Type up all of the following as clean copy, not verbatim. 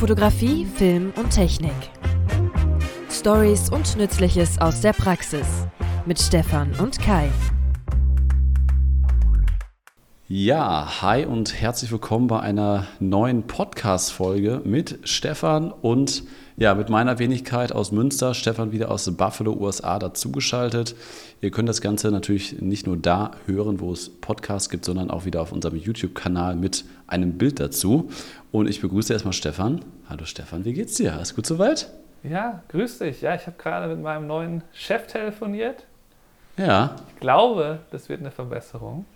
Fotografie, Film und Technik. Stories und Nützliches aus der Praxis mit Stefan und Kai. Ja, hi und herzlich willkommen bei einer neuen Podcast-Folge mit Stefan und ja, mit meiner Wenigkeit aus Münster. Stefan wieder aus Buffalo, USA dazugeschaltet. Ihr könnt das Ganze natürlich nicht nur da hören, wo es Podcasts gibt, sondern auch wieder auf unserem YouTube-Kanal mit einem Bild dazu. Und ich begrüße erstmal Stefan. Hallo Stefan, wie geht's dir? Alles gut soweit? Ja, grüß dich. Ja, ich habe gerade mit meinem neuen Chef telefoniert. Ja. Ich glaube, das wird eine Verbesserung.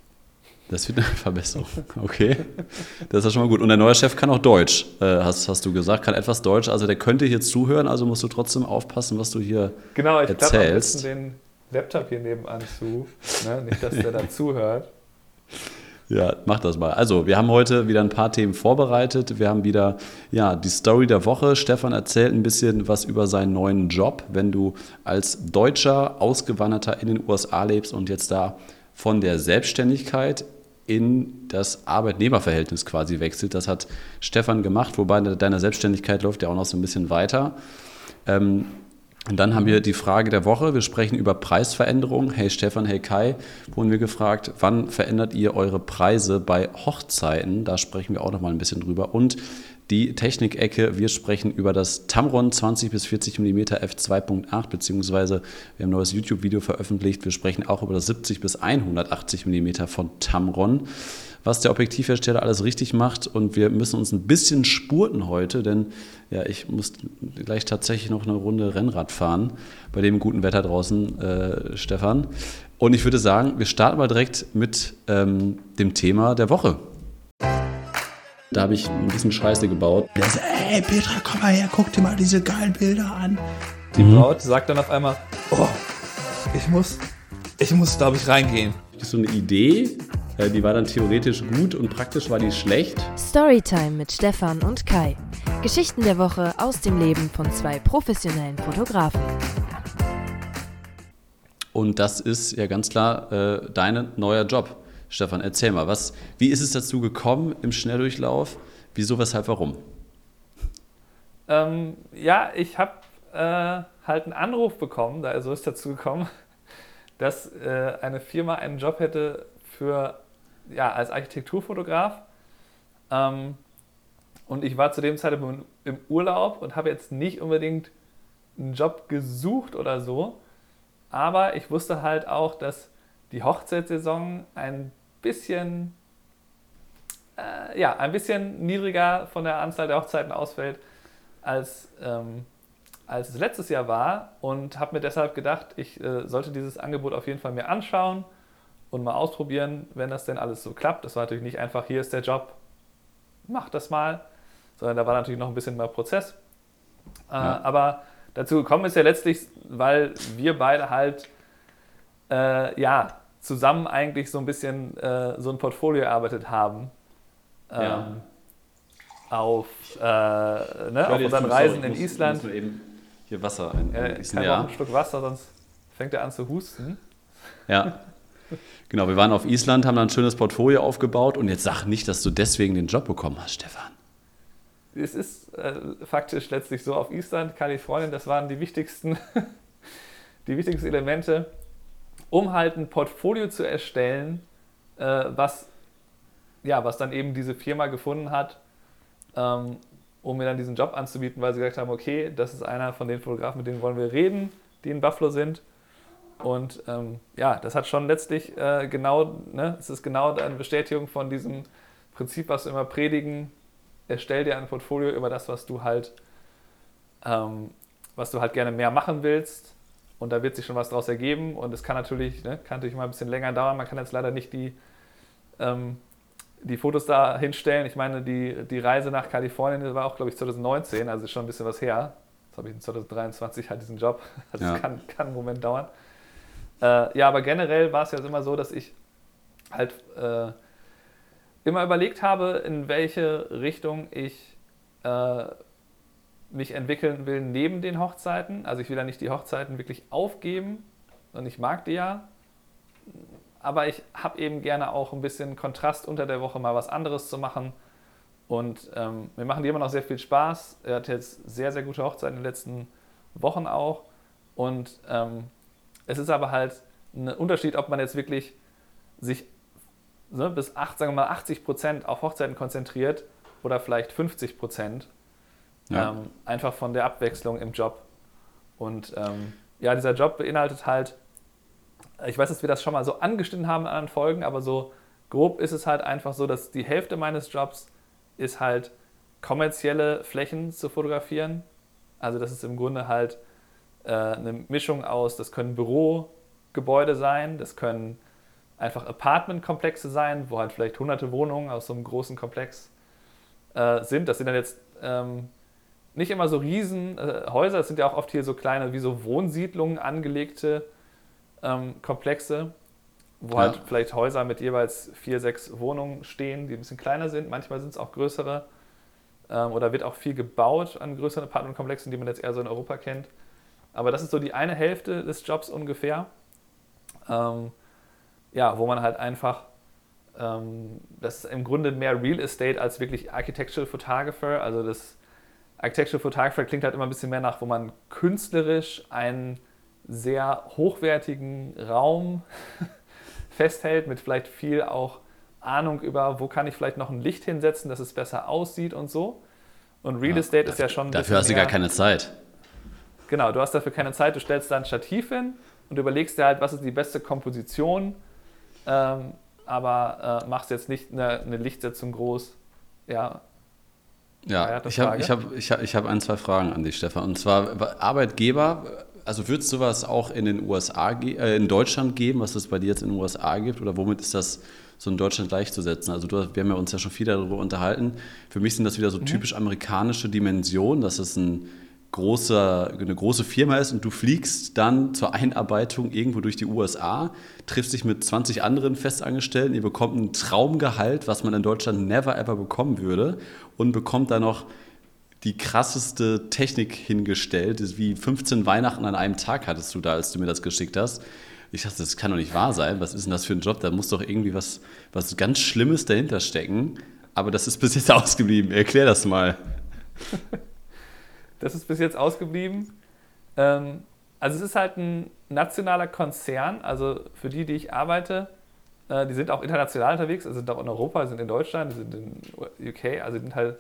Das wird eine Verbesserung, okay. Das ist ja schon mal gut. Und der neue Chef kann auch Deutsch, hast du gesagt, kann etwas Deutsch. Also der könnte hier zuhören, also musst du trotzdem aufpassen, was du hier erzählst. Genau, ich klappe am besten den Laptop hier nebenan zu, ne? Nicht, dass der da zuhört. Ja, mach das mal. Also, wir haben heute wieder ein paar Themen vorbereitet. Wir haben wieder die Story der Woche. Stefan erzählt ein bisschen was über seinen neuen Job, wenn du als Deutscher, Ausgewanderter in den USA lebst und jetzt da von der Selbstständigkeit in das Arbeitnehmerverhältnis quasi wechselt. Das hat Stefan gemacht, wobei deine Selbstständigkeit läuft ja auch noch so ein bisschen weiter. Und dann haben wir die Frage der Woche. Wir sprechen über Preisveränderungen. Hey Stefan, hey Kai, wurden wir gefragt, wann verändert ihr eure Preise bei Hochzeiten? Da sprechen wir auch noch mal ein bisschen drüber. Und die Technik-Ecke, wir sprechen über das Tamron 20 bis 40 mm f2.8, beziehungsweise wir haben ein neues YouTube-Video veröffentlicht. Wir sprechen auch über das 70 bis 180 mm von Tamron, was der Objektivhersteller alles richtig macht, und wir müssen uns ein bisschen spurten heute, denn ja, ich muss gleich tatsächlich noch eine Runde Rennrad fahren, bei dem guten Wetter draußen, Stefan. Und ich würde sagen, wir starten mal direkt mit dem Thema der Woche. Da habe ich ein bisschen Scheiße gebaut. Ey Petra, komm mal her, guck dir mal diese geilen Bilder an. Die Braut sagt dann auf einmal, oh, ich muss, glaube ich, reingehen. Das ist so eine Idee. Die war dann theoretisch gut und praktisch war die schlecht. Storytime mit Stefan und Kai. Geschichten der Woche aus dem Leben von zwei professionellen Fotografen. Und das ist ja ganz klar dein neuer Job. Stefan, erzähl mal, wie ist es dazu gekommen im Schnelldurchlauf? Wieso, weshalb, warum? Ich habe halt einen Anruf bekommen, so ist dazu gekommen, dass eine Firma einen Job hätte für, als Architekturfotograf. Und ich war zu dem Zeitpunkt im Urlaub und habe jetzt nicht unbedingt einen Job gesucht oder so. Aber ich wusste halt auch, dass die Hochzeitssaison ein bisschen niedriger von der Anzahl der Hochzeiten ausfällt, als es letztes Jahr war. Und habe mir deshalb gedacht, ich sollte dieses Angebot auf jeden Fall mir anschauen und mal ausprobieren, wenn das denn alles so klappt. Das war natürlich nicht einfach, hier ist der Job, mach das mal, sondern da war natürlich noch ein bisschen mehr Prozess. Ja. Aber dazu gekommen ist ja letztlich, weil wir beide halt zusammen eigentlich so ein bisschen so ein Portfolio erarbeitet haben auf unseren Reisen in Island. Ich muss eben hier Wasser eingießen. Ich kann auch ein Stück Wasser, sonst fängt er an zu husten. Ja, genau. Wir waren auf Island, haben da ein schönes Portfolio aufgebaut, und jetzt sag nicht, dass du deswegen den Job bekommen hast, Stefan. Es ist faktisch letztlich so, auf Island, Kalifornien, das waren die wichtigsten Elemente, um halt ein Portfolio zu erstellen, was dann eben diese Firma gefunden hat, um mir dann diesen Job anzubieten, weil sie gesagt haben, okay, das ist einer von den Fotografen, mit denen wollen wir reden, die in Buffalo sind. Und das hat schon letztlich es ist genau eine Bestätigung von diesem Prinzip, was wir immer predigen: Erstell dir ein Portfolio über das, was du halt gerne mehr machen willst. Und da wird sich schon was draus ergeben, und es kann natürlich mal ein bisschen länger dauern. Man kann jetzt leider nicht die Fotos da hinstellen. Ich meine, die Reise nach Kalifornien war auch, glaube ich, 2019, also schon ein bisschen was her. Jetzt habe ich in 2023 halt diesen Job. Also es kann einen Moment dauern. Aber generell war es ja immer so, dass ich halt immer überlegt habe, in welche Richtung ich mich entwickeln will neben den Hochzeiten. Also ich will ja nicht die Hochzeiten wirklich aufgeben, und ich mag die ja, aber ich habe eben gerne auch ein bisschen Kontrast unter der Woche, mal was anderes zu machen, Und mir machen die immer noch sehr viel Spaß. Er hat jetzt sehr, sehr gute Hochzeiten in den letzten Wochen auch. Und es ist aber halt ein Unterschied, ob man jetzt wirklich sich bis 80% auf Hochzeiten konzentriert oder vielleicht 50%. Ja. Einfach von der Abwechslung im Job. Und dieser Job beinhaltet halt, ich weiß, dass wir das schon mal so angeschnitten haben in anderen Folgen, aber so grob ist es halt einfach so, dass die Hälfte meines Jobs ist halt kommerzielle Flächen zu fotografieren. Also das ist im Grunde halt eine Mischung aus, das können Bürogebäude sein, das können einfach Apartmentkomplexe sein, wo halt vielleicht hunderte Wohnungen aus so einem großen Komplex sind. Das sind dann jetzt nicht immer so riesen Häuser, es sind ja auch oft hier so kleine, wie so Wohnsiedlungen angelegte Komplexe, wo halt vielleicht Häuser mit jeweils 4-6 Wohnungen stehen, die ein bisschen kleiner sind. Manchmal sind es auch größere oder wird auch viel gebaut an größeren Apartmentkomplexen, die man jetzt eher so in Europa kennt. Aber das ist so die eine Hälfte des Jobs ungefähr, wo man halt einfach, das ist im Grunde mehr Real Estate als wirklich Architectural Photographer. Also das Architectural Photographer klingt halt immer ein bisschen mehr nach, wo man künstlerisch einen sehr hochwertigen Raum festhält, mit vielleicht viel auch Ahnung über, wo kann ich vielleicht noch ein Licht hinsetzen, dass es besser aussieht und so. Und Real Estate ist ja schon ein bisschen Dafür hast du gar keine Zeit. Genau, du hast dafür keine Zeit, du stellst da ein Stativ hin und überlegst dir halt, was ist die beste Komposition, aber machst jetzt nicht eine Lichtsetzung groß. Ja, ich hab 1-2 Fragen an dich, Stefan. Und zwar Arbeitgeber, also wird es sowas auch in den USA, in Deutschland geben, was es bei dir jetzt in den USA gibt? Oder womit ist das so in Deutschland gleichzusetzen? Also wir haben ja uns ja schon viel darüber unterhalten. Für mich sind das wieder so typisch amerikanische Dimensionen, dass es eine große Firma ist und du fliegst dann zur Einarbeitung irgendwo durch die USA, triffst dich mit 20 anderen Festangestellten, ihr bekommt ein Traumgehalt, was man in Deutschland never ever bekommen würde, und bekommt dann noch die krasseste Technik hingestellt, wie 15 Weihnachten an einem Tag hattest du da, als du mir das geschickt hast. Ich dachte, das kann doch nicht wahr sein, was ist denn das für ein Job, da muss doch irgendwie was ganz Schlimmes dahinter stecken, aber das ist bis jetzt ausgeblieben, erklär das mal. Das ist bis jetzt ausgeblieben. Also es ist halt ein nationaler Konzern, also für die ich arbeite, die sind auch international unterwegs, also sind auch in Europa, sind in Deutschland, sind in UK, also sind halt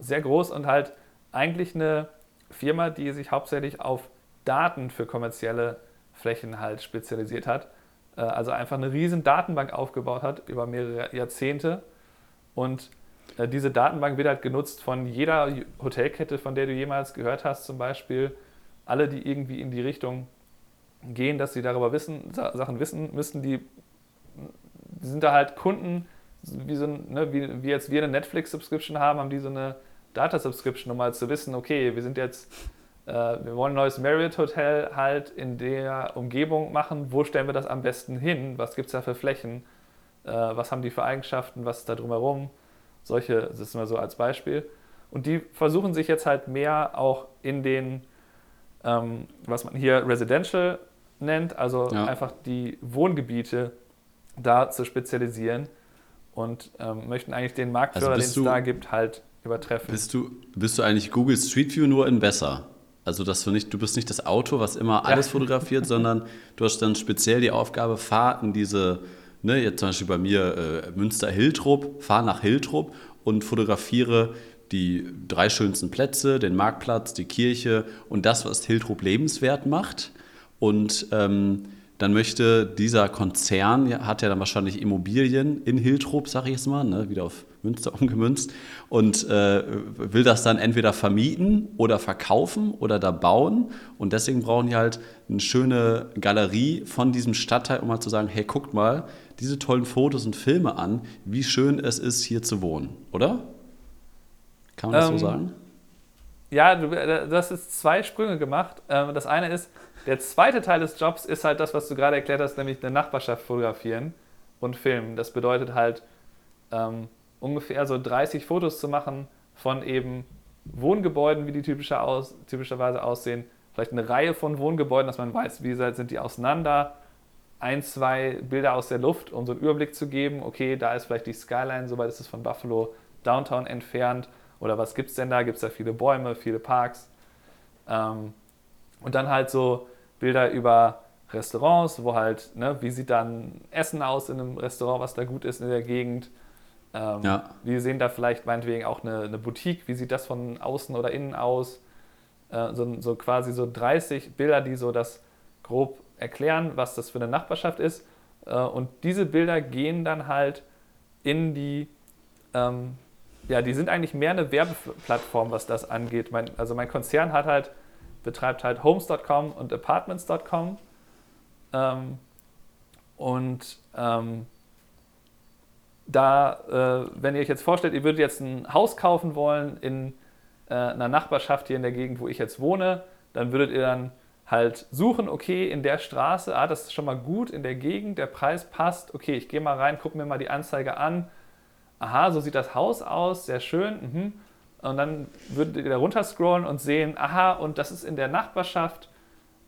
sehr groß und halt eigentlich eine Firma, die sich hauptsächlich auf Daten für kommerzielle Flächen halt spezialisiert hat. Also einfach eine riesen Datenbank aufgebaut hat über mehrere Jahrzehnte, und diese Datenbank wird halt genutzt von jeder Hotelkette, von der du jemals gehört hast, zum Beispiel. Alle, die irgendwie in die Richtung gehen, dass sie darüber Sachen wissen müssen, die sind da halt Kunden, wie jetzt wir eine Netflix-Subscription haben, haben die so eine Data-Subscription, um halt zu wissen, okay, wir wollen ein neues Marriott-Hotel halt in der Umgebung machen, wo stellen wir das am besten hin, was gibt es da für Flächen, was haben die für Eigenschaften, was ist da drumherum. Solche, das ist immer so als Beispiel. Und die versuchen sich jetzt halt mehr auch in den, was man hier Residential nennt, also einfach die Wohngebiete da zu spezialisieren, und möchten eigentlich den Marktführer, den es da gibt, halt übertreffen. Bist du eigentlich Google Street View nur in besser? Also dass du bist nicht das Auto, was immer alles fotografiert, sondern du hast dann speziell die Aufgabe, Fahrten, jetzt zum Beispiel bei mir Münster Hiltrup, fahre nach Hiltrup und fotografiere die 3 schönsten Plätze, den Marktplatz, die Kirche und das, was Hiltrup lebenswert macht. Und dann möchte dieser Konzern, hat ja dann wahrscheinlich Immobilien in Hiltrup, sag ich jetzt mal, wieder auf Münster umgemünzt, und will das dann entweder vermieten oder verkaufen oder da bauen. Und deswegen brauchen die halt eine schöne Galerie von diesem Stadtteil, um mal zu sagen, hey, guckt mal diese tollen Fotos und Filme an, wie schön es ist, hier zu wohnen, oder? Kann man das so sagen? Ja, du hast jetzt 2 Sprünge gemacht. Das eine ist, der zweite Teil des Jobs ist halt das, was du gerade erklärt hast, nämlich eine Nachbarschaft fotografieren und filmen. Das bedeutet halt ungefähr so 30 Fotos zu machen von eben Wohngebäuden, wie die typischerweise aussehen. Vielleicht eine Reihe von Wohngebäuden, dass man weiß, wie sind die auseinander. 1-2 Bilder aus der Luft, um so einen Überblick zu geben. Okay, da ist vielleicht die Skyline, soweit ist es von Buffalo, Downtown entfernt? Oder was gibt's denn da? Gibt's da viele Bäume, viele Parks? Und dann halt so Bilder über Restaurants, wo halt, ne, wie sieht dann Essen aus in einem Restaurant, was da gut ist in der Gegend? Ja. Wie sehen da vielleicht meinetwegen auch eine Boutique? Wie sieht das von außen oder innen aus? So quasi so 30 Bilder, die so das grob erklären, was das für eine Nachbarschaft ist. Und diese Bilder gehen dann halt in die, die sind eigentlich mehr eine Werbeplattform, was das angeht. Mein Konzern betreibt halt homes.com und apartments.com. Wenn ihr euch jetzt vorstellt, ihr würdet jetzt ein Haus kaufen wollen in einer Nachbarschaft hier in der Gegend, wo ich jetzt wohne, dann würdet ihr dann halt suchen, okay, in der Straße, das ist schon mal gut, in der Gegend, der Preis passt, okay, ich gehe mal rein, gucke mir mal die Anzeige an, aha, so sieht das Haus aus, sehr schön, Und dann würdet ihr da runter scrollen und sehen, aha, und das ist in der Nachbarschaft,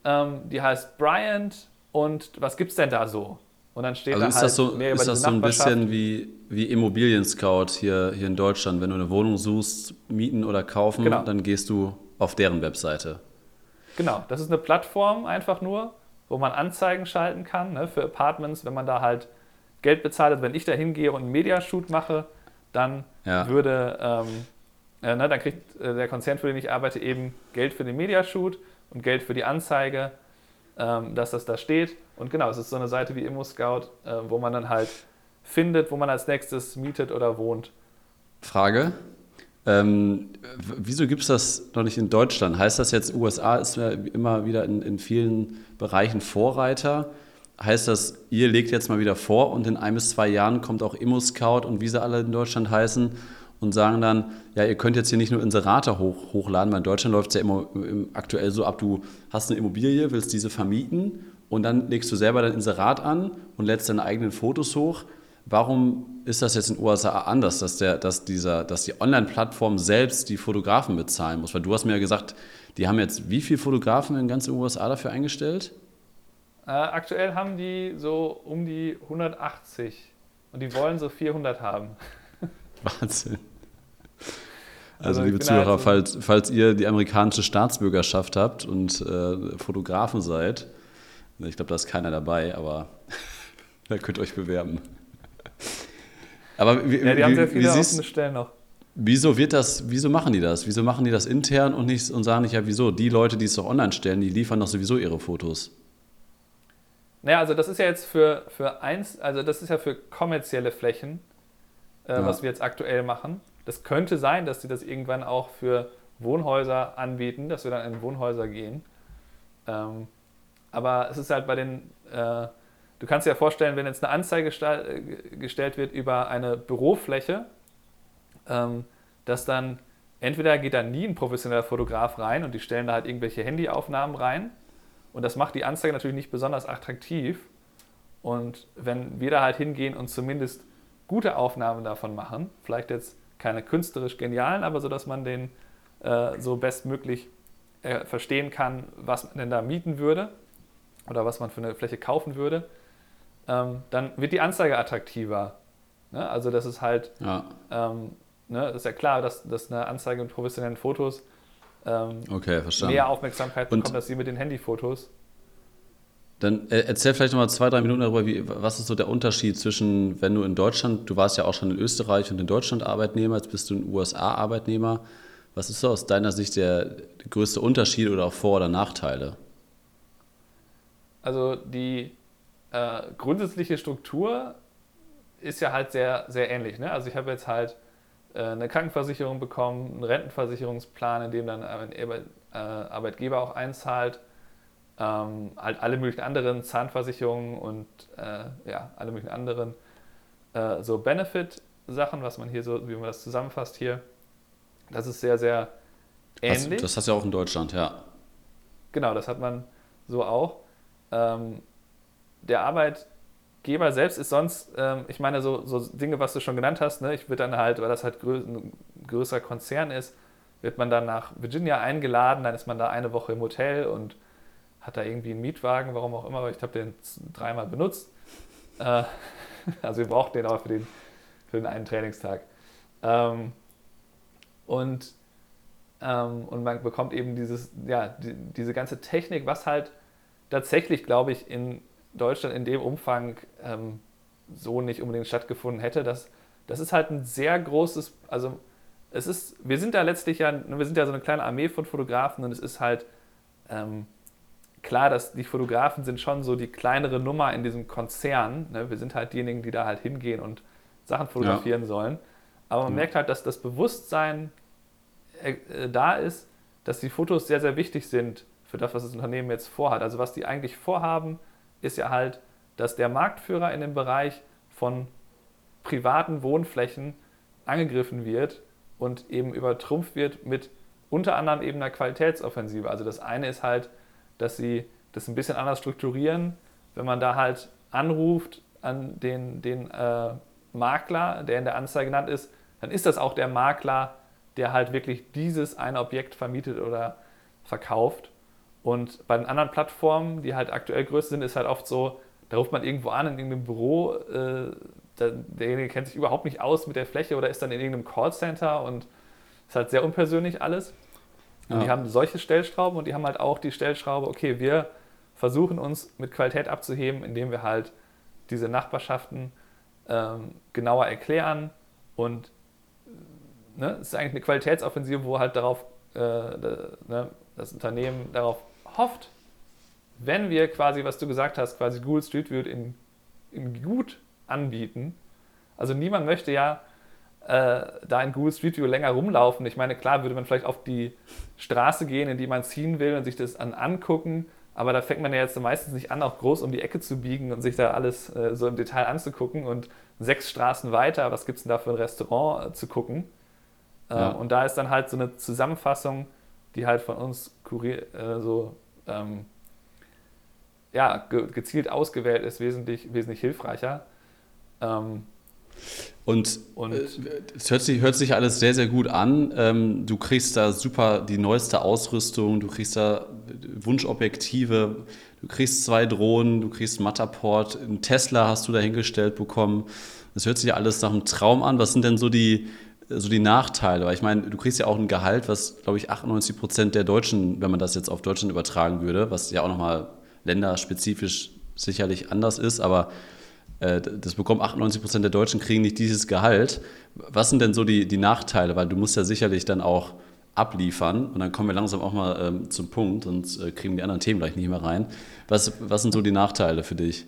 die heißt Bryant, und was gibt's denn da so? Und dann steht da halt mehr über die Nachbarschaft. Ist das so ein bisschen wie Immobilien-Scout hier in Deutschland? Wenn du eine Wohnung suchst, mieten oder kaufen, genau, dann gehst du auf deren Webseite. Genau, das ist eine Plattform einfach nur, wo man Anzeigen schalten kann, ne, für Apartments. Wenn man da halt Geld bezahlt hat, wenn ich da hingehe und einen Mediashoot mache, dann dann kriegt der Konzern, für den ich arbeite, eben Geld für den Mediashoot und Geld für die Anzeige, dass das da steht. Und genau, es ist so eine Seite wie ImmoScout, wo man dann halt findet, wo man als nächstes mietet oder wohnt. Frage, wieso gibt es das noch nicht in Deutschland? Heißt das jetzt, USA ist ja immer wieder in vielen Bereichen Vorreiter? Heißt das, ihr legt jetzt mal wieder vor und in 1 bis 2 Jahren kommt auch ImmoScout und wie sie alle in Deutschland heißen und sagen dann, ja, ihr könnt jetzt hier nicht nur Inserate hochladen, weil in Deutschland läuft es ja immer aktuell so ab, du hast eine Immobilie, willst diese vermieten und dann legst du selber dein Inserat an und lädst deine eigenen Fotos hoch. Warum ist das jetzt in den USA anders, dass die Online-Plattform selbst die Fotografen bezahlen muss? Weil du hast mir ja gesagt, die haben jetzt wie viele Fotografen in ganz den USA dafür eingestellt? Aktuell haben die so um die 180 und die wollen so 400 haben. Wahnsinn. Also liebe Zuhörer, halt so, falls ihr die amerikanische Staatsbürgerschaft habt und Fotografen seid, ich glaube, da ist keiner dabei, aber da könnt ihr euch bewerben. Aber die haben sehr viele offene Stellen noch. Wieso machen die das? Wieso machen die das intern und sagen nicht, ja wieso? Die Leute, die es doch online stellen, die liefern doch sowieso ihre Fotos. Naja, also das ist ja jetzt für kommerzielle Flächen. Was wir jetzt aktuell machen. Das könnte sein, dass sie das irgendwann auch für Wohnhäuser anbieten, dass wir dann in Wohnhäuser gehen. Aber es ist halt bei den, du kannst dir ja vorstellen, wenn jetzt eine Anzeige gestellt wird über eine Bürofläche, dass dann entweder geht da nie ein professioneller Fotograf rein und die stellen da halt irgendwelche Handyaufnahmen rein und das macht die Anzeige natürlich nicht besonders attraktiv. Und wenn wir da halt hingehen und zumindest gute Aufnahmen davon machen, vielleicht jetzt keine künstlerisch genialen, aber so, dass man den so bestmöglich verstehen kann, was man denn da mieten würde oder was man für eine Fläche kaufen würde, dann wird die Anzeige attraktiver. Ne? Also das ist halt, das ist ja klar, dass eine Anzeige mit professionellen Fotos mehr Aufmerksamkeit bekommt, als sie mit den Handyfotos. Dann erzähl vielleicht nochmal 2-3 Minuten darüber, was ist so der Unterschied zwischen, wenn du in Deutschland, du warst ja auch schon in Österreich und in Deutschland Arbeitnehmer, jetzt bist du in den USA Arbeitnehmer. Was ist so aus deiner Sicht der größte Unterschied oder auch Vor- oder Nachteile? Also die grundsätzliche Struktur ist ja halt sehr, sehr ähnlich. Ne? Also ich habe jetzt halt eine Krankenversicherung bekommen, einen Rentenversicherungsplan, in dem dann ein Arbeitgeber auch einzahlt. Halt alle möglichen anderen Zahnversicherungen und alle möglichen anderen so Benefit-Sachen, was man hier so, wie man das zusammenfasst hier, das ist sehr, sehr ähnlich. Das hast du ja auch in Deutschland, ja. Genau, das hat man so auch. Der Arbeitgeber selbst ist sonst, ich meine, so Dinge, was du schon genannt hast, ne, ich würde dann halt, weil das halt ein größerer Konzern ist, wird man dann nach Virginia eingeladen, dann ist man da eine Woche im Hotel und hat da irgendwie einen Mietwagen, warum auch immer, aber ich habe den 3-mal benutzt. Also wir brauchten den auch für den einen Trainingstag. Und man bekommt eben diese ganze Technik, was halt tatsächlich, glaube ich, in Deutschland in dem Umfang so nicht unbedingt stattgefunden hätte. Das ist halt ein sehr großes, also wir sind da letztlich so eine kleine Armee von Fotografen, und es ist halt klar, dass die Fotografen sind schon so die kleinere Nummer in diesem Konzern, ne? Wir sind halt diejenigen, die da halt hingehen und Sachen fotografieren sollen. Aber man merkt halt, dass das Bewusstsein da ist, dass die Fotos sehr, sehr wichtig sind für das, was das Unternehmen jetzt vorhat. Also was die eigentlich vorhaben, ist ja halt, dass der Marktführer in dem Bereich von privaten Wohnflächen angegriffen wird und eben übertrumpft wird mit unter anderem eben einer Qualitätsoffensive. Also das eine ist halt, dass sie das ein bisschen anders strukturieren. Wenn man da halt anruft an den Makler, der in der Anzeige genannt ist, dann ist das auch der Makler, der halt wirklich dieses eine Objekt vermietet oder verkauft. Und bei den anderen Plattformen, die halt aktuell größer sind, ist halt oft so, da ruft man irgendwo an in irgendeinem Büro, derjenige kennt sich überhaupt nicht aus mit der Fläche oder ist dann in irgendeinem Callcenter und ist halt sehr unpersönlich alles. Und die haben solche Stellschrauben, und die haben halt auch die Stellschraube, okay, wir versuchen uns mit Qualität abzuheben, indem wir halt diese Nachbarschaften genauer erklären, und ne, es ist eigentlich eine Qualitätsoffensive, wo halt darauf das Unternehmen darauf hofft, wenn wir quasi, was du gesagt hast, quasi Google Street View in gut anbieten. Also niemand möchte ja da in Google Street View länger rumlaufen. Ich meine, klar würde man vielleicht auf die Straße gehen, in die man ziehen will, und sich das angucken, aber da fängt man ja jetzt meistens nicht an, auch groß um die Ecke zu biegen und sich da alles so im Detail anzugucken und 6 Straßen weiter, was gibt es denn da für ein Restaurant zu gucken. Und da ist dann halt so eine Zusammenfassung, die halt von uns gezielt ausgewählt ist, wesentlich hilfreicher. Und es hört sich alles sehr, sehr gut an. Du kriegst da super die neueste Ausrüstung, du kriegst da Wunschobjektive, du kriegst 2 Drohnen, du kriegst Matterport, einen Tesla hast du dahingestellt bekommen. Das hört sich alles nach einem Traum an. Was sind denn so die Nachteile? Weil ich meine, du kriegst ja auch ein Gehalt, was, glaube ich, 98% der Deutschen, wenn man das jetzt auf Deutschland übertragen würde, was ja auch nochmal länderspezifisch sicherlich anders ist, aber das bekommen 98% der Deutschen, kriegen nicht dieses Gehalt. Was sind denn so die Nachteile? Weil du musst ja sicherlich dann auch abliefern, und dann kommen wir langsam auch mal zum Punkt, sonst kriegen die anderen Themen gleich nicht mehr rein. Was sind so die Nachteile für dich?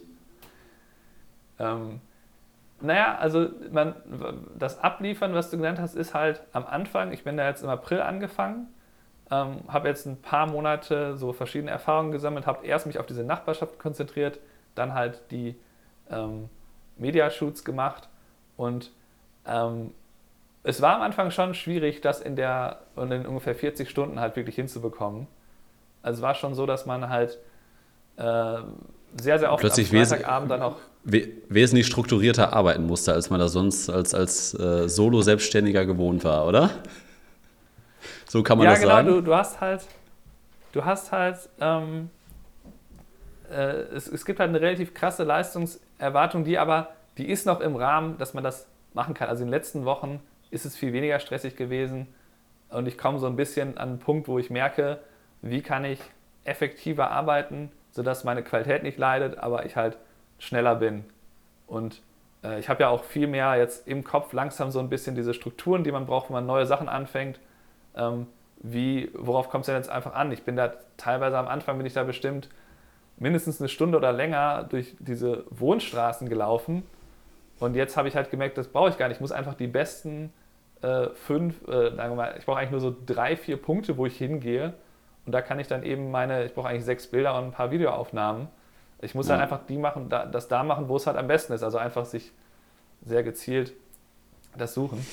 Das Abliefern, was du genannt hast, ist halt am Anfang. Ich bin da jetzt im April angefangen, habe jetzt ein paar Monate so verschiedene Erfahrungen gesammelt, habe erst mich auf diese Nachbarschaft konzentriert, dann halt die Media-Shoots gemacht, und es war am Anfang schon schwierig, das in ungefähr 40 Stunden halt wirklich hinzubekommen. Also es war schon so, dass man halt sehr, sehr oft plötzlich am Freitagabend dann auch wesentlich strukturierter arbeiten musste, als man das sonst als Solo-Selbstständiger gewohnt war, oder? So kann man das sagen? Ja, genau, es gibt halt eine relativ krasse Leistungserwartung, die ist noch im Rahmen, dass man das machen kann. Also in den letzten Wochen ist es viel weniger stressig gewesen, und ich komme so ein bisschen an einen Punkt, wo ich merke, wie kann ich effektiver arbeiten, sodass meine Qualität nicht leidet, aber ich halt schneller bin. Und ich habe ja auch viel mehr jetzt im Kopf langsam so ein bisschen diese Strukturen, die man braucht, wenn man neue Sachen anfängt. Worauf kommt es denn jetzt einfach an? Ich bin da teilweise am Anfang, bin ich da bestimmt mindestens eine Stunde oder länger durch diese Wohnstraßen gelaufen, und jetzt habe ich halt gemerkt, das brauche ich gar nicht. Ich muss einfach die besten 5, ich brauche eigentlich nur so 3-4 Punkte, wo ich hingehe, und da kann ich dann eben ich brauche eigentlich 6 Bilder und ein paar Videoaufnahmen. Ich muss dann einfach das machen, wo es halt am besten ist. Also einfach sich sehr gezielt das suchen.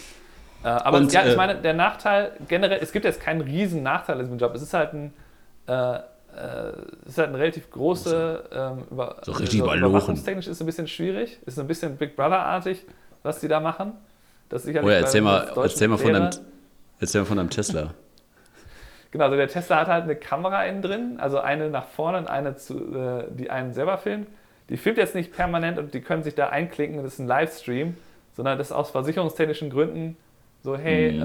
Ich meine, der Nachteil generell, es gibt jetzt keinen riesen Nachteil in diesem Job. Es ist halt eine relativ große überwachungstechnisch ist ein bisschen schwierig. Ist ein bisschen Big Brother-artig, was die da machen. Das erzähl mal von einem Tesla. Genau, also der Tesla hat halt eine Kamera innen drin, also eine nach vorne und eine, die einen selber filmt. Die filmt jetzt nicht permanent, und die können sich da einklinken, das ist ein Livestream, sondern das ist aus versicherungstechnischen Gründen So, hey,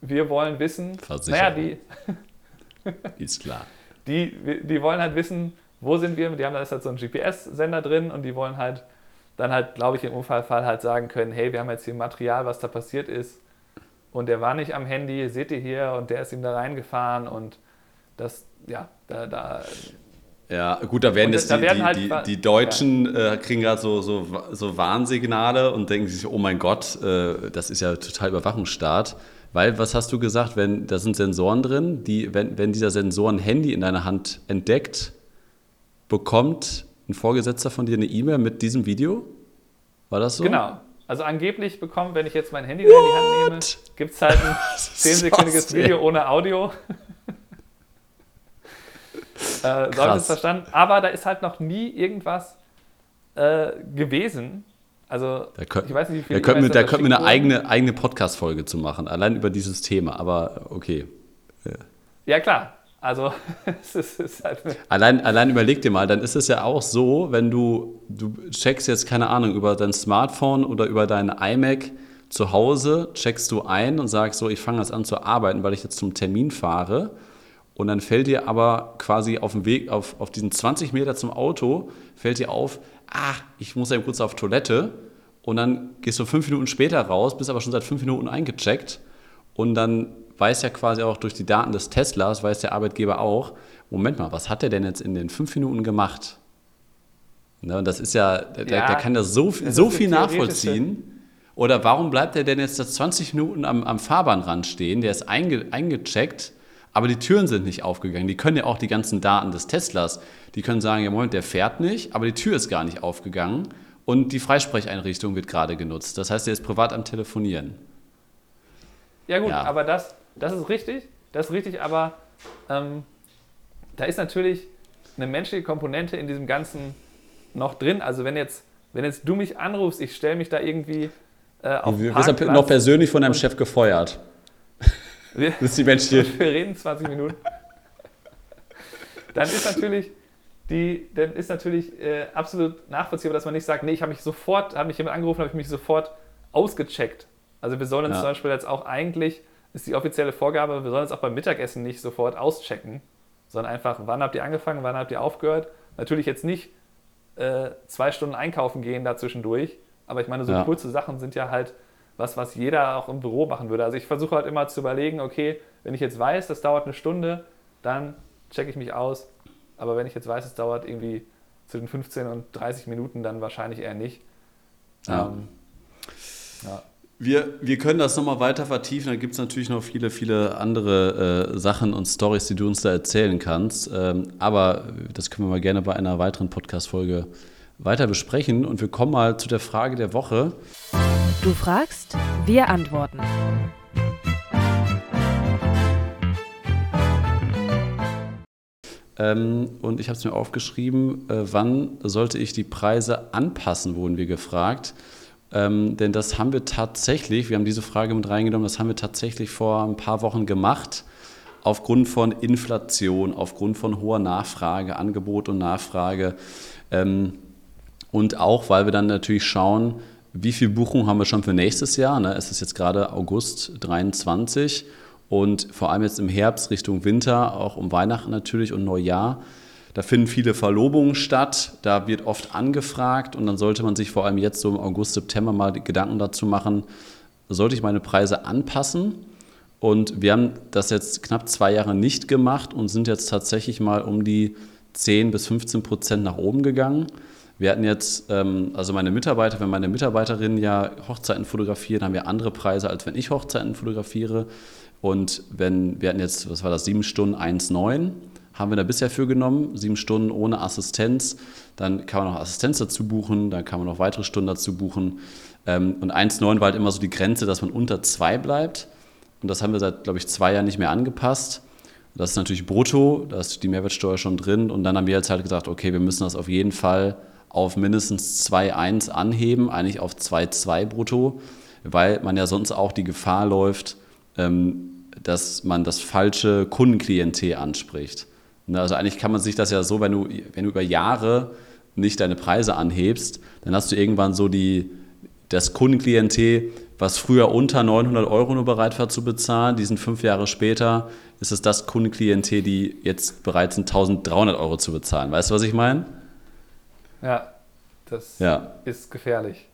wir wollen wissen... Versicherung. Naja, die... Ist klar. Die wollen halt wissen, wo sind wir? Die haben da ist halt so ein GPS-Sender drin und die wollen halt dann halt, glaube ich, im Unfallfall halt sagen können, hey, wir haben jetzt hier Material, was da passiert ist und der war nicht am Handy, seht ihr hier und der ist ihm da reingefahren und das, ja, da... Ja, gut, da werden jetzt die Deutschen kriegen gerade so Warnsignale und denken sich, oh mein Gott, das ist ja total Überwachungsstaat. Weil, was hast du gesagt, wenn da sind Sensoren drin, die, wenn dieser Sensor ein Handy in deiner Hand entdeckt, bekommt ein Vorgesetzter von dir eine E-Mail mit diesem Video? War das so? Genau. Also angeblich bekommt, wenn ich jetzt mein Handy in die Hand nehme, gibt es halt ein 10-sekündiges Video ohne Audio. Sollte es verstanden. Aber da ist halt noch nie irgendwas gewesen. Also, ich weiß nicht, wie viel. Da könnten wir eine eigene Podcast-Folge zu machen, allein über dieses Thema. Aber okay. Ja, klar. Also, es ist halt. Allein überleg dir mal, dann ist es ja auch so, wenn du checkst jetzt, keine Ahnung, über dein Smartphone oder über deinen iMac zu Hause, checkst du ein und sagst so, ich fange jetzt an zu arbeiten, weil ich jetzt zum Termin fahre. Und dann fällt dir aber quasi auf dem Weg, auf diesen 20 Meter zum Auto, fällt dir auf, ich muss ja kurz auf Toilette. Und dann gehst du 5 Minuten später raus, bist aber schon seit 5 Minuten eingecheckt. Und dann weiß ja quasi auch durch die Daten des Teslas, weiß der Arbeitgeber auch, Moment mal, was hat der denn jetzt in den 5 Minuten gemacht? Ne, und das ist ja, der kann das so viel nachvollziehen. Oder warum bleibt der denn jetzt seit 20 Minuten am Fahrbahnrand stehen? Der ist eingecheckt. Aber die Türen sind nicht aufgegangen. Die können ja auch die ganzen Daten des Teslas, die können sagen, ja Moment, der fährt nicht, aber die Tür ist gar nicht aufgegangen und die Freisprecheinrichtung wird gerade genutzt. Das heißt, der ist privat am Telefonieren. Ja gut, ja. Aber das ist richtig. Das ist richtig, aber da ist natürlich eine menschliche Komponente in diesem Ganzen noch drin. Also wenn jetzt du mich anrufst, ich stelle mich da irgendwie auf den Parkplatz. Du wirst noch persönlich von deinem Chef gefeuert. Das ist die Menschheit. Wir reden 20 Minuten. Dann ist natürlich absolut nachvollziehbar, dass man nicht sagt, nee, hat mich jemand angerufen, habe ich mich sofort ausgecheckt. Also wir sollen uns zum Beispiel jetzt auch eigentlich, ist die offizielle Vorgabe, wir sollen uns auch beim Mittagessen nicht sofort auschecken, sondern einfach, wann habt ihr angefangen, wann habt ihr aufgehört? Natürlich jetzt nicht 2 Stunden einkaufen gehen dazwischendurch, aber ich meine, so kurze Sachen sind ja halt was jeder auch im Büro machen würde. Also ich versuche halt immer zu überlegen, okay, wenn ich jetzt weiß, das dauert 1 Stunde, dann checke ich mich aus. Aber wenn ich jetzt weiß, es dauert irgendwie zwischen 15 und 30 Minuten, dann wahrscheinlich eher nicht. Wir können das nochmal weiter vertiefen. Da gibt es natürlich noch viele, viele andere Sachen und Storys, die du uns da erzählen kannst. Aber das können wir mal gerne bei einer weiteren Podcast-Folge weiter besprechen. Und wir kommen mal zu der Frage der Woche. Du fragst, wir antworten. Und ich habe es mir aufgeschrieben, wann sollte ich die Preise anpassen, wurden wir gefragt. Denn das haben wir tatsächlich, wir haben diese Frage mit reingenommen, das haben wir tatsächlich vor ein paar Wochen gemacht, aufgrund von Inflation, aufgrund von hoher Nachfrage, Angebot und Nachfrage. Und auch, weil wir dann natürlich schauen, wie viel Buchung haben wir schon für nächstes Jahr? Ne? Es ist jetzt gerade August 23 und vor allem jetzt im Herbst Richtung Winter, auch um Weihnachten natürlich und Neujahr. Da finden viele Verlobungen statt, da wird oft angefragt und dann sollte man sich vor allem jetzt so im August, September mal Gedanken dazu machen, sollte ich meine Preise anpassen? Und wir haben das jetzt knapp 2 Jahre nicht gemacht und sind jetzt tatsächlich mal um die 10-15% nach oben gegangen. Wir hatten jetzt, also meine Mitarbeiter, wenn meine Mitarbeiterinnen ja Hochzeiten fotografieren, haben wir andere Preise, als wenn ich Hochzeiten fotografiere. Und wir hatten jetzt, 7 Stunden 1,9 haben wir da bisher für genommen, 7 Stunden ohne Assistenz. Dann kann man noch Assistenz dazu buchen, dann kann man noch weitere Stunden dazu buchen. Und 1,9 war halt immer so die Grenze, dass man unter 2 bleibt. Und das haben wir seit, glaube ich, 2 Jahren nicht mehr angepasst. Das ist natürlich brutto, da ist die Mehrwertsteuer schon drin. Und dann haben wir jetzt halt gesagt, okay, wir müssen das auf jeden Fall auf mindestens 2,1 anheben, eigentlich auf 2,2 brutto, weil man ja sonst auch die Gefahr läuft, dass man das falsche Kundenklientel anspricht. Also eigentlich kann man sich das ja so, wenn du über Jahre nicht deine Preise anhebst, dann hast du irgendwann so die das Kundenklientel, was früher unter 900 Euro nur bereit war zu bezahlen, die sind 5 Jahre später, ist es das Kundenklientel, die jetzt bereit sind, 1.300 Euro zu bezahlen. Weißt du, was ich meine? Ja, das ist gefährlich.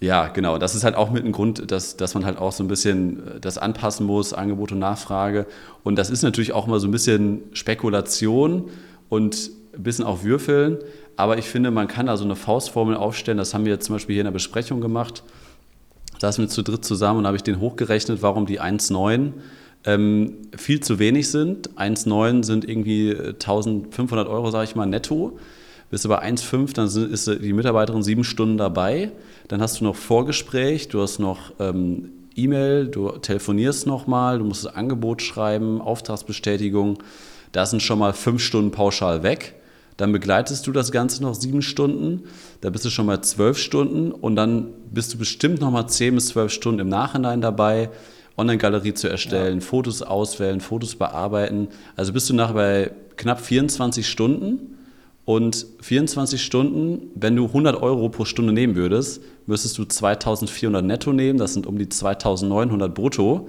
Ja, genau. Das ist halt auch mit ein Grund, dass man halt auch so ein bisschen das anpassen muss, Angebot und Nachfrage. Und das ist natürlich auch mal so ein bisschen Spekulation und ein bisschen auch Würfeln. Aber ich finde, man kann da so eine Faustformel aufstellen. Das haben wir jetzt zum Beispiel hier in der Besprechung gemacht. Da sind wir zu dritt zusammen und habe ich den hochgerechnet, warum die 1,9 viel zu wenig sind. 1,9 sind irgendwie 1.500 Euro, sage ich mal, netto. Bist du bei 1,5, dann ist die Mitarbeiterin 7 Stunden dabei. Dann hast du noch Vorgespräch, du hast noch E-Mail, du telefonierst nochmal, du musst das Angebot schreiben, Auftragsbestätigung. Da sind schon mal 5 Stunden pauschal weg. Dann begleitest du das Ganze noch 7 Stunden. Da bist du schon mal 12 Stunden. Und dann bist du bestimmt nochmal 10 bis 12 Stunden im Nachhinein dabei, Online-Galerie zu erstellen, Fotos auswählen, Fotos bearbeiten. Also bist du nachher bei knapp 24 Stunden. Und 24 Stunden, wenn du 100 Euro pro Stunde nehmen würdest, müsstest du 2.400 netto nehmen. Das sind um die 2.900 brutto.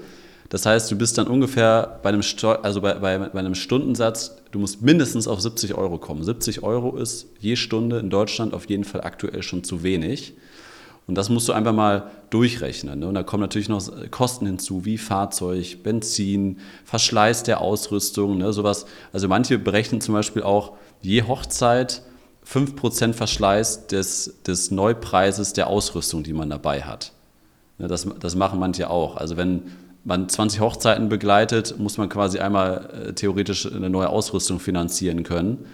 Das heißt, du bist dann ungefähr bei einem Stundensatz, du musst mindestens auf 70 Euro kommen. 70 Euro ist je Stunde in Deutschland auf jeden Fall aktuell schon zu wenig. Und das musst du einfach mal durchrechnen. Ne? Und da kommen natürlich noch Kosten hinzu, wie Fahrzeug, Benzin, Verschleiß der Ausrüstung, ne? Sowas. Also manche berechnen zum Beispiel auch je Hochzeit 5% Verschleiß des Neupreises der Ausrüstung, die man dabei hat. Ne? Das machen manche auch. Also wenn man 20 Hochzeiten begleitet, muss man quasi einmal theoretisch eine neue Ausrüstung finanzieren können.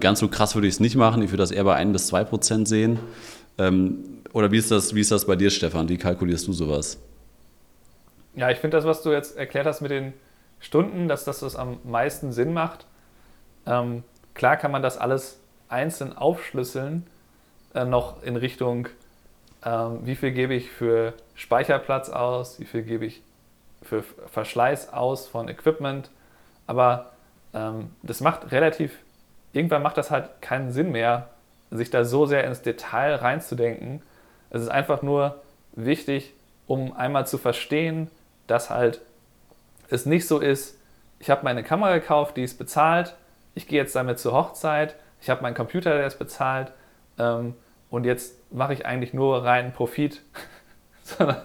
Ganz so krass würde ich es nicht machen. Ich würde das eher bei 1-2% sehen. Oder wie ist das bei dir, Stefan? Wie kalkulierst du sowas? Ja, ich finde das, was du jetzt erklärt hast mit den Stunden, dass das am meisten Sinn macht. Klar kann man das alles einzeln aufschlüsseln, noch in Richtung, wie viel gebe ich für Speicherplatz aus, wie viel gebe ich für Verschleiß aus von Equipment. Aber irgendwann macht das halt keinen Sinn mehr, sich da so sehr ins Detail reinzudenken. Es ist einfach nur wichtig, um einmal zu verstehen, dass halt es nicht so ist, ich habe meine Kamera gekauft, die ist bezahlt, ich gehe jetzt damit zur Hochzeit, ich habe meinen Computer, der ist bezahlt, und jetzt mache ich eigentlich nur reinen Profit, sondern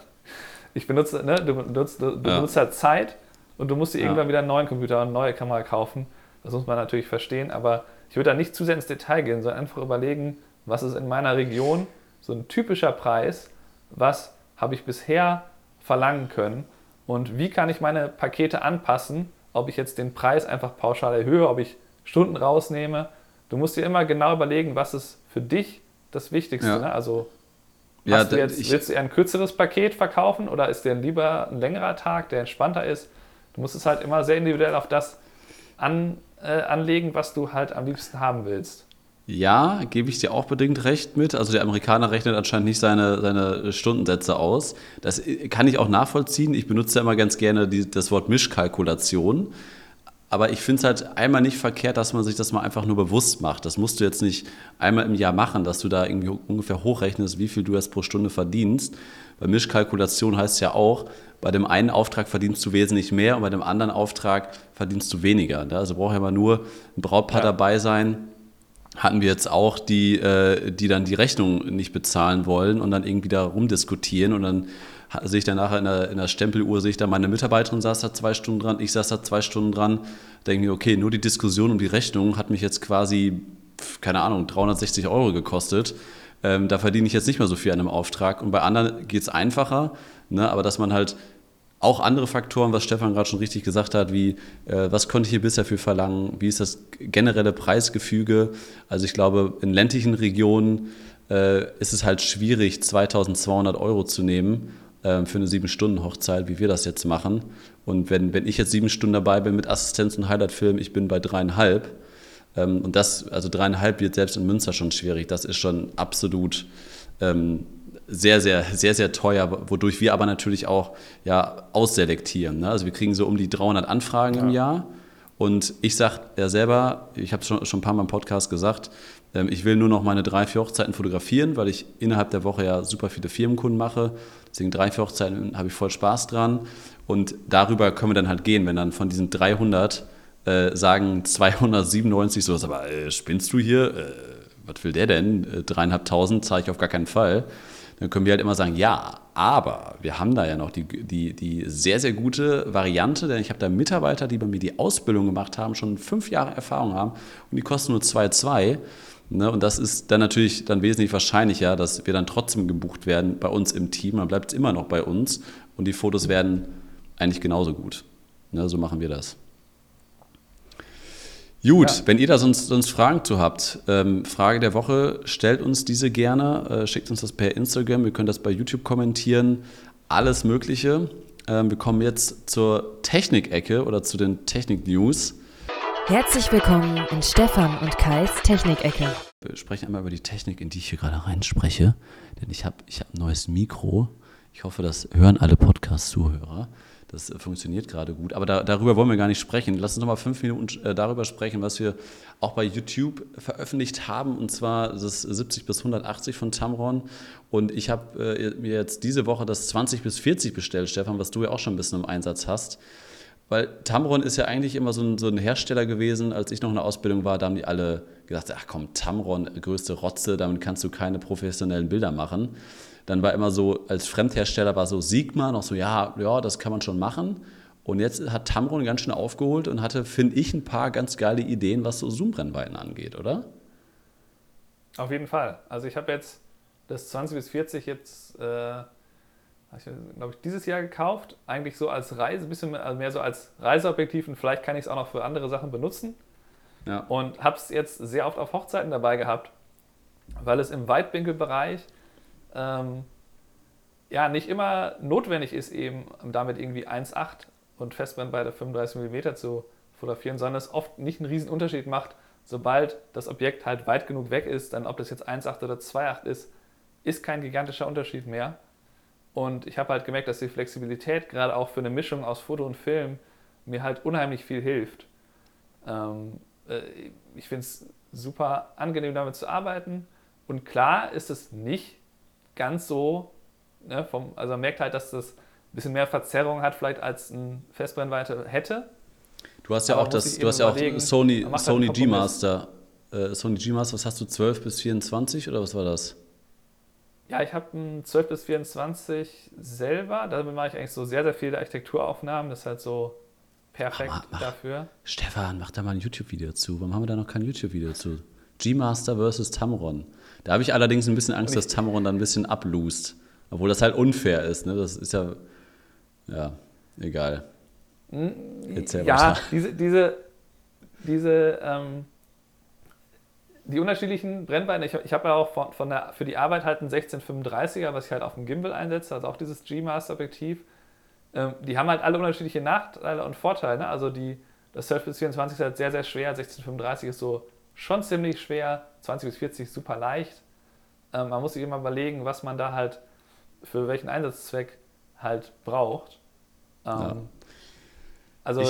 ich benutze, ne, du benutzt halt Zeit und du musst dir irgendwann wieder einen neuen Computer und eine neue Kamera kaufen. Das muss man natürlich verstehen, aber ich würde da nicht zu sehr ins Detail gehen, sondern einfach überlegen, was ist in meiner Region so ein typischer Preis, was habe ich bisher verlangen können und wie kann ich meine Pakete anpassen, ob ich jetzt den Preis einfach pauschal erhöhe, ob ich Stunden rausnehme. Du musst dir immer genau überlegen, was ist für dich das Wichtigste. Ja. Ne? Also willst du eher ein kürzeres Paket verkaufen oder ist dir lieber ein längerer Tag, der entspannter ist? Du musst es halt immer sehr individuell auf das anlegen, was du halt am liebsten haben willst. Ja, gebe ich dir auch bedingt recht mit. Also der Amerikaner rechnet anscheinend nicht seine Stundensätze aus. Das kann ich auch nachvollziehen. Ich benutze ja immer ganz gerne das Wort Mischkalkulation. Aber ich finde es halt einmal nicht verkehrt, dass man sich das mal einfach nur bewusst macht. Das musst du jetzt nicht einmal im Jahr machen, dass du da irgendwie ungefähr hochrechnest, wie viel du das pro Stunde verdienst. Bei Mischkalkulation heißt es ja auch, bei dem einen Auftrag verdienst du wesentlich mehr und bei dem anderen Auftrag verdienst du weniger. Also braucht ja immer nur ein Brautpaar dabei sein. Hatten wir jetzt auch, die dann die Rechnung nicht bezahlen wollen und dann irgendwie da rumdiskutieren. Und dann sehe ich dann nachher in der Stempeluhr, sehe ich da meine Mitarbeiterin saß da 2 Stunden dran, ich saß da 2 Stunden dran. Denke mir, okay, nur die Diskussion um die Rechnung hat mich jetzt quasi, keine Ahnung, 360 Euro gekostet. Da verdiene ich jetzt nicht mehr so viel an einem Auftrag. Und bei anderen geht es einfacher, ne? Aber dass man halt auch andere Faktoren, was Stefan gerade schon richtig gesagt hat, wie was konnte ich hier bisher für verlangen, wie ist das generelle Preisgefüge. Also ich glaube, in ländlichen Regionen ist es halt schwierig, 2.200 Euro zu nehmen für eine 7-Stunden-Hochzeit, wie wir das jetzt machen. Und wenn ich jetzt 7 Stunden dabei bin mit Assistenz und Highlight-Film, ich bin bei 3,5. Und das, also 3,5 wird selbst in Münster schon schwierig. Das ist schon absolut sehr, sehr, sehr, sehr teuer, wodurch wir aber natürlich auch ausselektieren. Ne? Also wir kriegen so um die 300 Anfragen im Jahr Und ich sage ja selber, ich habe es schon ein paar Mal im Podcast gesagt, ich will nur noch meine 3-4 Hochzeiten fotografieren, weil ich innerhalb der Woche ja super viele Firmenkunden mache. Deswegen 3-4 Hochzeiten habe ich voll Spaß dran. Und darüber können wir dann halt gehen, wenn dann von diesen 300 sagen 297 sowas, aber spinnst du hier? Was will der denn? 3.500 zahle ich auf gar keinen Fall. Dann können wir halt immer sagen, ja, aber wir haben da ja noch die sehr, sehr gute Variante, denn ich habe da Mitarbeiter, die bei mir die Ausbildung gemacht haben, schon 5 Jahre Erfahrung haben und die kosten nur 2,2. Ne? Und das ist dann natürlich dann wesentlich wahrscheinlicher, dass wir dann trotzdem gebucht werden bei uns im Team. Dann bleibt es immer noch bei uns und die Fotos werden eigentlich genauso gut. Ne? So machen wir das. Gut, ja. Wenn ihr da sonst Fragen zu habt, Frage der Woche, stellt uns diese gerne, schickt uns das per Instagram, wir können das bei YouTube kommentieren, alles Mögliche. Wir kommen jetzt zur Technik-Ecke oder zu den Technik-News. Herzlich willkommen in Stefan und Kais Technik-Ecke. Wir sprechen einmal über die Technik, in die ich hier gerade reinspreche, denn ich hab ein neues Mikro. Ich hoffe, das hören alle Podcast-Zuhörer. Das funktioniert gerade gut, aber darüber wollen wir gar nicht sprechen. Lass uns nochmal 5 Minuten darüber sprechen, was wir auch bei YouTube veröffentlicht haben, und zwar das 70 bis 180 von Tamron. Und ich habe mir jetzt diese Woche das 20 bis 40 bestellt, Stefan, was du ja auch schon ein bisschen im Einsatz hast. Weil Tamron ist ja eigentlich immer so ein Hersteller gewesen, als ich noch in der Ausbildung war, da haben die alle gesagt, ach komm, Tamron, größte Rotze, damit kannst du keine professionellen Bilder machen. Dann war immer so, als Fremdhersteller war so Sigma noch so, ja, das kann man schon machen. Und jetzt hat Tamron ganz schön aufgeholt und hatte, finde ich, ein paar ganz geile Ideen, was so Zoom-Brennweiten angeht, oder? Auf jeden Fall. Also ich habe jetzt das 20 bis 40 jetzt, glaube ich, dieses Jahr gekauft. Eigentlich so als Reise, ein bisschen mehr so als Reiseobjektiv, und vielleicht kann ich es auch noch für andere Sachen benutzen. Ja. Und habe es jetzt sehr oft auf Hochzeiten dabei gehabt, weil es im Weitwinkelbereich nicht immer notwendig ist, eben damit irgendwie 1,8 und Festbrennweite 35 mm zu fotografieren, sondern es oft nicht einen riesen Unterschied macht, sobald das Objekt halt weit genug weg ist. Dann ob das jetzt 1,8 oder 2,8 ist kein gigantischer Unterschied mehr. Und ich habe halt gemerkt, dass die Flexibilität gerade auch für eine Mischung aus Foto und Film mir halt unheimlich viel hilft. Ich finde es super angenehm, damit zu arbeiten, und klar ist es nicht ganz so, ne, also man merkt halt, dass das ein bisschen mehr Verzerrung hat vielleicht, als eine Festbrennweite hätte. Du hast ja auch Sony halt G-Master. Sony G-Master, was hast du, 12 bis 24 oder was war das? Ja, ich habe ein 12 bis 24 selber, damit mache ich eigentlich so sehr, sehr viele Architekturaufnahmen, das ist halt so perfekt dafür. Stefan, mach da mal ein YouTube-Video zu. Warum haben wir da noch kein YouTube-Video zu? G-Master versus Tamron. Da habe ich allerdings ein bisschen Angst, dass Tamron dann ein bisschen abloost. Obwohl das halt unfair ist. Ne? Das ist ja egal. Erzähl weiter. Die unterschiedlichen Brennweiten. Ich habe ja auch für die Arbeit halt einen 16-35er, was ich halt auf dem Gimbal einsetze, also auch dieses G-Master-Objektiv. Die haben halt alle unterschiedliche Nachteile und Vorteile. Ne? Also das 12 bis 24 ist halt sehr, sehr schwer, 16-35 ist so schon ziemlich schwer, 20 bis 40 super leicht. Man muss sich immer überlegen, was man da halt für welchen Einsatzzweck halt braucht. Also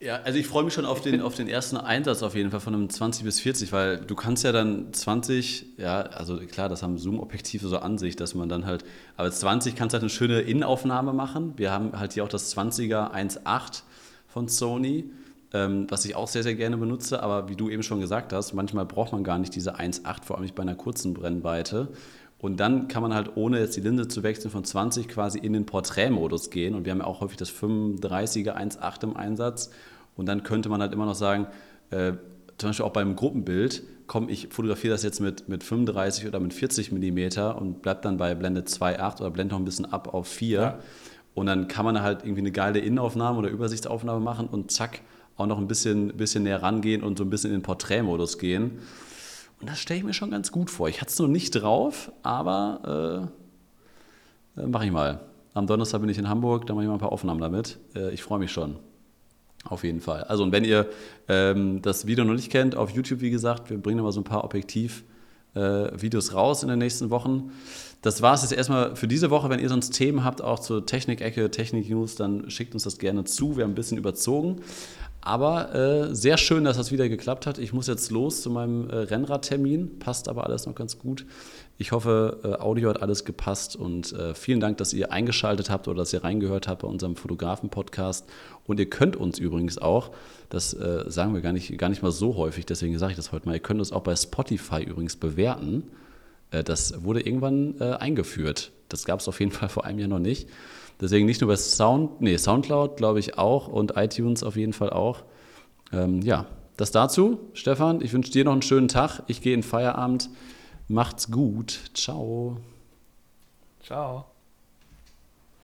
ich freue mich schon auf den ersten Einsatz auf jeden Fall von einem 20 bis 40, weil du kannst ja dann 20, ja, also klar, das haben Zoom-Objektive so an sich, dass man dann halt, aber 20 kannst du halt eine schöne Innenaufnahme machen. Wir haben halt hier auch das 20er 1.8 von Sony, was ich auch sehr, sehr gerne benutze, aber wie du eben schon gesagt hast, manchmal braucht man gar nicht diese 1,8, vor allem nicht bei einer kurzen Brennweite. Und dann kann man halt, ohne jetzt die Linse zu wechseln, von 20 quasi in den Porträtmodus gehen. Und wir haben ja auch häufig das 35er 1,8 im Einsatz. Und dann könnte man halt immer noch sagen, zum Beispiel auch beim Gruppenbild, komm, ich fotografiere das jetzt mit 35 oder mit 40 mm und bleib dann bei Blende 2,8 oder blende noch ein bisschen ab auf 4. Ja. Und dann kann man halt irgendwie eine geile Innenaufnahme oder Übersichtsaufnahme machen und zack, auch noch ein bisschen näher rangehen und so ein bisschen in den Porträtmodus gehen. Und das stelle ich mir schon ganz gut vor. Ich hatte es noch nicht drauf, aber mache ich mal. Am Donnerstag bin ich in Hamburg, da mache ich mal ein paar Aufnahmen damit. Ich freue mich schon. Auf jeden Fall. Also, und wenn ihr das Video noch nicht kennt, auf YouTube, wie gesagt, wir bringen immer so ein paar Objektiv-Videos raus in den nächsten Wochen. Das war es jetzt erstmal für diese Woche. Wenn ihr sonst Themen habt, auch zur Technik-Ecke, Technik-News, dann schickt uns das gerne zu. Wir haben ein bisschen überzogen. Aber sehr schön, dass das wieder geklappt hat. Ich muss jetzt los zu meinem Rennradtermin. Passt aber alles noch ganz gut. Ich hoffe, Audio hat alles gepasst. Und vielen Dank, dass ihr eingeschaltet habt oder dass ihr reingehört habt bei unserem Fotografen-Podcast. Und ihr könnt uns übrigens auch, das sagen wir gar nicht mal so häufig, deswegen sage ich das heute mal, ihr könnt uns auch bei Spotify übrigens bewerten. Das wurde irgendwann eingeführt. Das gab es auf jeden Fall vor einem Jahr noch nicht. Deswegen nicht nur bei Soundcloud, glaube ich, auch und iTunes auf jeden Fall auch. Ja, das dazu. Stefan, ich wünsche dir noch einen schönen Tag. Ich gehe in Feierabend. Macht's gut. Ciao. Ciao.